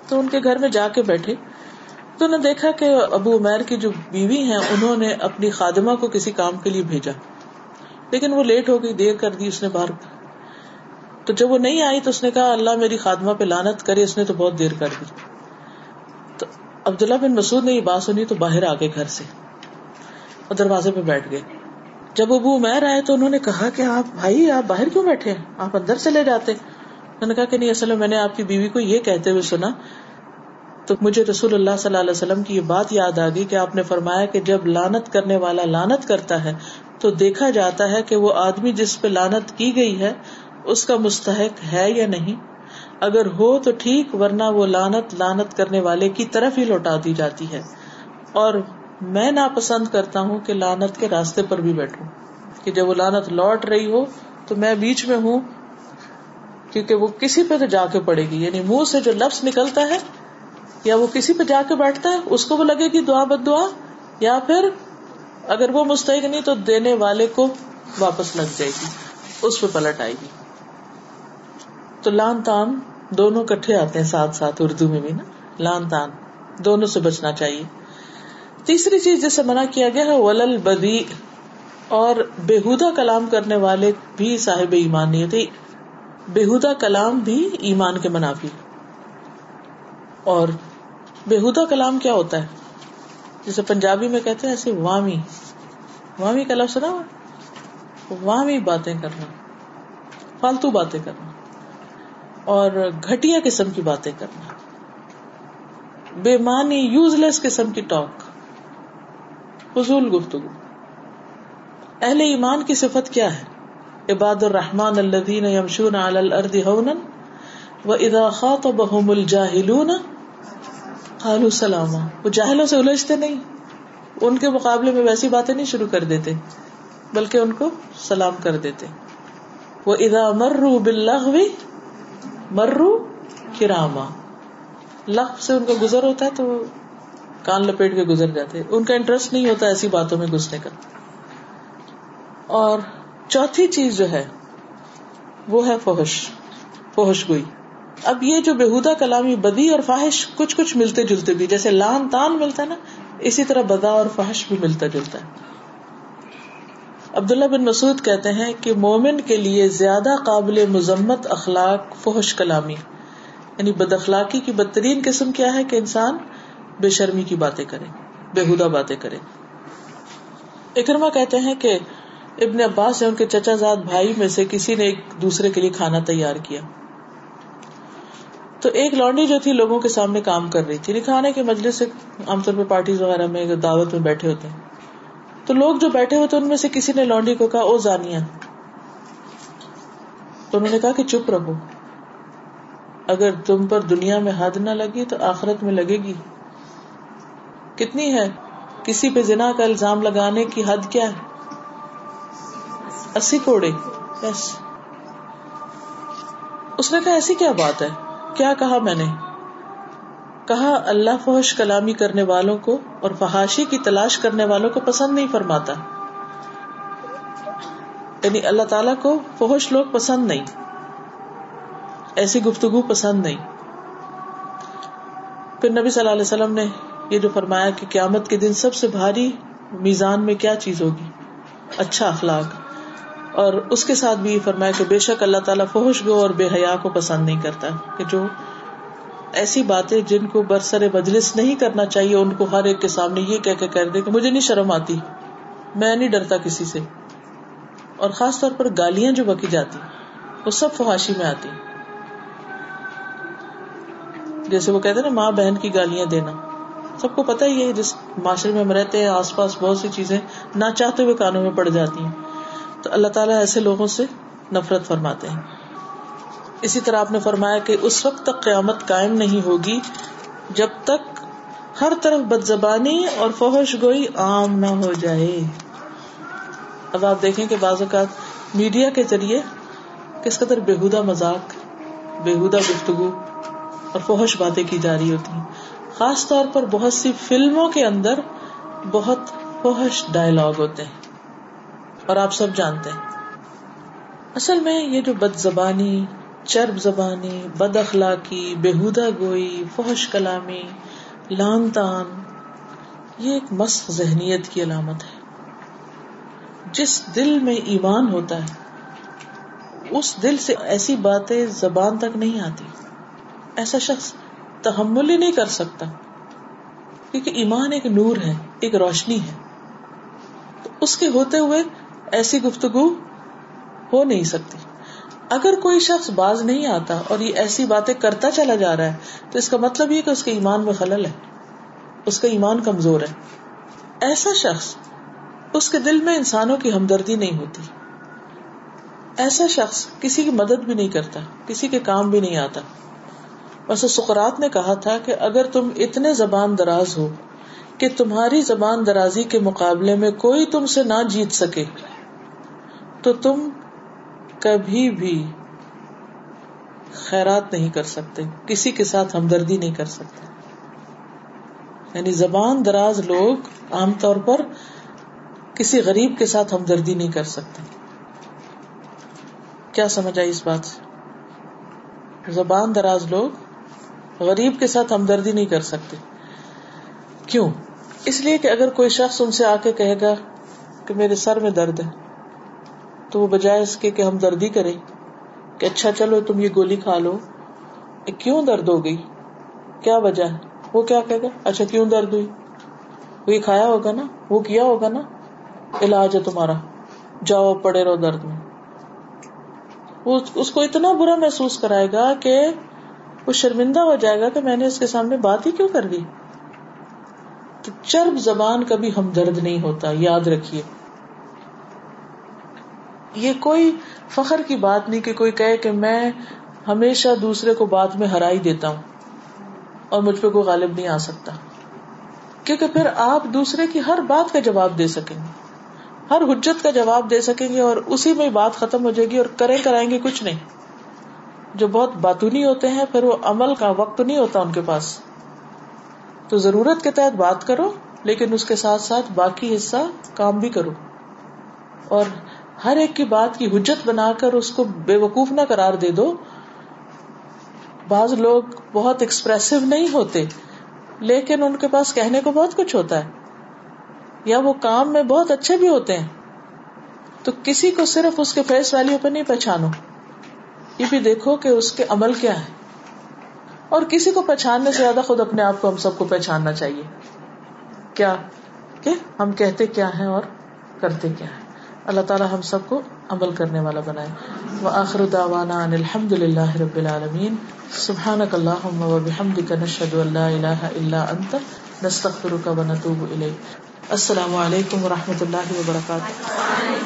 تو ان کے گھر میں جا کے بیٹھے تو انہوں نے دیکھا کہ ابو عمیر کی جو بیوی ہیں انہوں نے اپنی خادمہ کو کسی کام کے لیے بھیجا, لیکن وہ لیٹ ہو گئی, دیر کر دی اس نے باہر. تو جب وہ نہیں آئی تو اس نے کہا اللہ میری خادمہ پہ لعنت کرے, اس نے تو بہت دیر کر دی. تو عبداللہ بن مسعود نے یہ بات سنی تو باہر آ گئے گھر سے اور دروازے پہ بیٹھ گئے. جب ابو عمیر آئے تو انہوں نے کہا کہ آپ بھائی آپ باہر کیوں بیٹھے ہیں, آپ اندر چلے جاتے. انہوں نے کہا کہ نہیں, اصل میں نے آپ کی بیوی کو یہ کہتے ہوئے سنا تو مجھے رسول اللہ صلی اللہ علیہ وسلم کی یہ بات یاد آ گئی کہ آپ نے فرمایا کہ جب لعنت کرنے والا لعنت کرتا ہے تو دیکھا جاتا ہے کہ وہ آدمی جس پہ لعنت کی گئی ہے اس کا مستحق ہے یا نہیں, اگر ہو تو ٹھیک, ورنہ وہ لعنت کرنے والے کی طرف ہی لوٹا دی جاتی ہے. اور میں ناپسند کرتا ہوں کہ لعنت کے راستے پر بھی بیٹھوں, کہ جب وہ لعنت لوٹ رہی ہو تو میں بیچ میں ہوں, کیونکہ وہ کسی پہ تو جا کے پڑے گی. یعنی منہ سے جو لفظ نکلتا ہے یا وہ کسی پہ جا کے بیٹھتا ہے اس کو وہ لگے گی دعا بد دعا, یا پھر اگر وہ مستحق نہیں تو دینے والے کو واپس لگ جائے گی, اس پہ پلٹ آئے گی. تو لان تان دونوں کٹھے آتے ہیں ساتھ ساتھ, اردو میں بھی نا, لان تان دونوں سے بچنا چاہیے. تیسری چیز جسے منع کیا گیا ہے ولل بدی, اور بےہودہ کلام کرنے والے بھی صاحب ایمان نہیں ہوتے. بےہودہ کلام بھی ایمان کے منافی. اور بےہودہ کلام کیا ہوتا ہے؟ جسے پنجابی میں کہتے ہیں ایسے وامی, وامی کا لفظ سنا, وامی باتیں کرنا, فالتو باتیں کرنا اور گھٹیا قسم کی باتیں کرنا, بے معنی یوز لیس قسم کی ٹاک, فضول گفتگو. اہل ایمان کی صفت کیا ہے؟ عباد الرحمن الذین یمشون علی الارض ہونا واذا خاطبهم الجاہلون قالوا سلاما. وہ جاہلوں سے الجھتے نہیں, ان کے مقابلے میں ویسی باتیں نہیں شروع کر دیتے بلکہ ان کو سلام کر دیتے. واذا مروا باللغو مروا کراما, لغو سے ان کا گزر ہوتا ہے تو کان لپیٹ کے گزر جاتے, ان کا انٹرسٹ نہیں ہوتا ایسی باتوں میں گھسنے کا. اور چوتھی چیز جو ہے وہ ہے فحش گوئی. اب یہ جو بےہودہ کلامی بدی اور فحش کچھ کچھ ملتے جلتے بھی, جیسے لان تان ملتا ہے نا, اسی طرح بدا اور فحش بھی ملتا جلتا ہے. عبداللہ بن مسعود کہتے ہیں کہ مومن کے لیے زیادہ قابل مذمت اخلاق فحش کلامی, یعنی بد اخلاقی کی بدترین قسم کیا ہے کہ انسان بے شرمی کی باتیں کرے, بےہودہ باتیں کرے. اکرمہ کہتے ہیں کہ ابن عباس یا ان کے چچا زاد بھائی میں سے کسی نے ایک دوسرے کے لیے کھانا تیار کیا تو ایک لونڈی جو تھی لوگوں کے سامنے کام کر رہی تھی. کھانے کے مجلس سے عام طور پہ پارٹیز وغیرہ میں دعوت میں بیٹھے ہوتے ہیں تو لوگ جو بیٹھے ہوتے ان میں سے کسی نے لونڈی کو کہا او زانیہ, تو انہوں نے کہا کہ چپ رہو, اگر تم پر دنیا میں حد نہ لگی تو آخرت میں لگے گی. کتنی ہے کسی پہ زنا کا الزام لگانے کی حد کیا ہے؟ 80 کوڑے. yes. اس نے کہا ایسی کیا بات ہے, کیا کہا میں نے؟ کہا اللہ فحش کلامی کرنے والوں کو اور فحاشی کی تلاش کرنے والوں کو پسند نہیں فرماتا, یعنی اللہ تعالیٰ کو فحش لوگ پسند نہیں, ایسی گفتگو پسند نہیں. پھر نبی صلی اللہ علیہ وسلم نے یہ جو فرمایا کہ قیامت کے دن سب سے بھاری میزان میں کیا چیز ہوگی؟ اچھا اخلاق. اور اس کے ساتھ بھی یہ فرمایا کہ بے شک اللہ تعالیٰ فحش گو اور بے حیا کو پسند نہیں کرتا, کہ جو ایسی باتیں جن کو برسر مجلس نہیں کرنا چاہیے ان کو ہر ایک کے سامنے یہ کہہ کے کر دے کہ مجھے نہیں شرم آتی, میں نہیں ڈرتا کسی سے. اور خاص طور پر گالیاں جو بکی جاتی وہ سب فحاشی میں آتی, جیسے وہ کہتے ہیں نا ماں بہن کی گالیاں دینا, سب کو پتہ ہی ہے جس معاشرے میں ہم رہتے ہیں آس پاس بہت سی چیزیں نہ چاہتے ہوئے کانوں میں پڑ جاتی ہیں. تو اللہ تعالیٰ ایسے لوگوں سے نفرت فرماتے ہیں. اسی طرح آپ نے فرمایا کہ اس وقت تک قیامت قائم نہیں ہوگی جب تک ہر طرف بدزبانی اور فحش گوئی عام نہ ہو جائے. اب آپ دیکھیں کہ بعض اوقات میڈیا کے ذریعے کس قدر بےہودہ مذاق, بےہودہ گفتگو اور فحش باتیں کی جا رہی ہوتی ہیں. خاص طور پر بہت سی فلموں کے اندر بہت فحش ڈائلاگ ہوتے ہیں اور آپ سب جانتے ہیں. اصل میں یہ جو بد زبانی, چرب زبانی, بد اخلاقی, بےہودہ گوئی, فحش کلامی, لان تان, یہ ایک مسخ ذہنیت کی علامت ہے. جس دل میں ایمان ہوتا ہے اس دل سے ایسی باتیں زبان تک نہیں آتی. ایسا شخص تحمل ہی نہیں کر سکتا, کیونکہ ایمان ایک نور ہے, ایک روشنی ہے. تو اس کے ہوتے ہوئے ایسی گفتگو ہو نہیں سکتی. اگر کوئی شخص باز نہیں آتا اور یہ ایسی باتیں کرتا چلا جا رہا ہے تو اس کا مطلب یہ کہ اس کے ایمان میں خلل ہے, اس کا ایمان کمزور ہے. ایسا شخص, اس کے دل میں انسانوں کی ہمدردی نہیں ہوتی. ایسا شخص کسی کی مدد بھی نہیں کرتا, کسی کے کام بھی نہیں آتا. ویسے سقراط نے کہا تھا کہ اگر تم اتنے زبان دراز ہو کہ تمہاری زبان درازی کے مقابلے میں کوئی تم سے نہ جیت سکے تو تم کبھی بھی خیرات نہیں کر سکتے, کسی کے ساتھ ہمدردی نہیں کر سکتے. یعنی زبان دراز لوگ عام طور پر کسی غریب کے ساتھ ہمدردی نہیں کر سکتے. کیا سمجھ آئی اس بات سے؟ زبان دراز لوگ غریب کے ساتھ ہمدردی نہیں کر سکتے. کیوں؟ اس لیے کہ اگر کوئی شخص ان سے آ کے کہے گا کہ میرے سر میں درد ہے تو وہ بجائے اس کے کہ ہمدردی کرے کہ اچھا چلو تم یہ گولی کھا لو, کیوں درد ہو گئی, کیا وجہ ہے, وہ کیا کہے گا, اچھا کیوں درد ہوئی, وہ یہ کھایا ہوگا نا, وہ کیا ہوگا نا, علاج ہے تمہارا, جاؤ پڑے رہو درد میں. وہ اس کو اتنا برا محسوس کرائے گا کہ وہ شرمندہ ہو جائے گا کہ میں نے اس کے سامنے بات ہی کیوں کر دی. تو چرب زبان کبھی ہمدرد نہیں ہوتا, یاد رکھیے. یہ کوئی فخر کی بات نہیں کہ کوئی کہے کہ میں ہمیشہ دوسرے کو بات میں ہرائی دیتا ہوں اور مجھ پہ کوئی غالب نہیں آ سکتا, کیونکہ پھر آپ دوسرے کی ہر بات کا جواب دے سکیں گے, ہر حجت کا جواب دے سکیں گے اور اسی میں بات ختم ہو جائے گی اور کرائیں گے کچھ نہیں. جو بہت باتونی ہوتے ہیں پھر وہ عمل کا وقت نہیں ہوتا ان کے پاس. تو ضرورت کے تحت بات کرو لیکن اس کے ساتھ ساتھ باقی حصہ کام بھی کرو, اور ہر ایک کی بات کی حجت بنا کر اس کو بے وقوف نہ قرار دے دو. بعض لوگ بہت ایکسپریسو نہیں ہوتے لیکن ان کے پاس کہنے کو بہت کچھ ہوتا ہے, یا وہ کام میں بہت اچھے بھی ہوتے ہیں. تو کسی کو صرف اس کے فیس ویلیو پر نہیں پہچانو, یہ بھی دیکھو کہ اس کے عمل کیا ہے. اور کسی کو پہچاننے سے زیادہ خود اپنے آپ کو ہم سب کو پہچاننا چاہیے, کیا کہ ہم کہتے کیا ہیں اور کرتے کیا ہیں. اللہ تعالی ہم سب کو عمل کرنے والا بنائے. وآخر دعوانا ان الحمدللہ رب العالمین. سبحانک اللہم وبحمدک نشہد ان لا الہ الا انت نستغفرک ونتوب الیک. السلام علیکم ورحمۃ اللہ وبرکاتہ.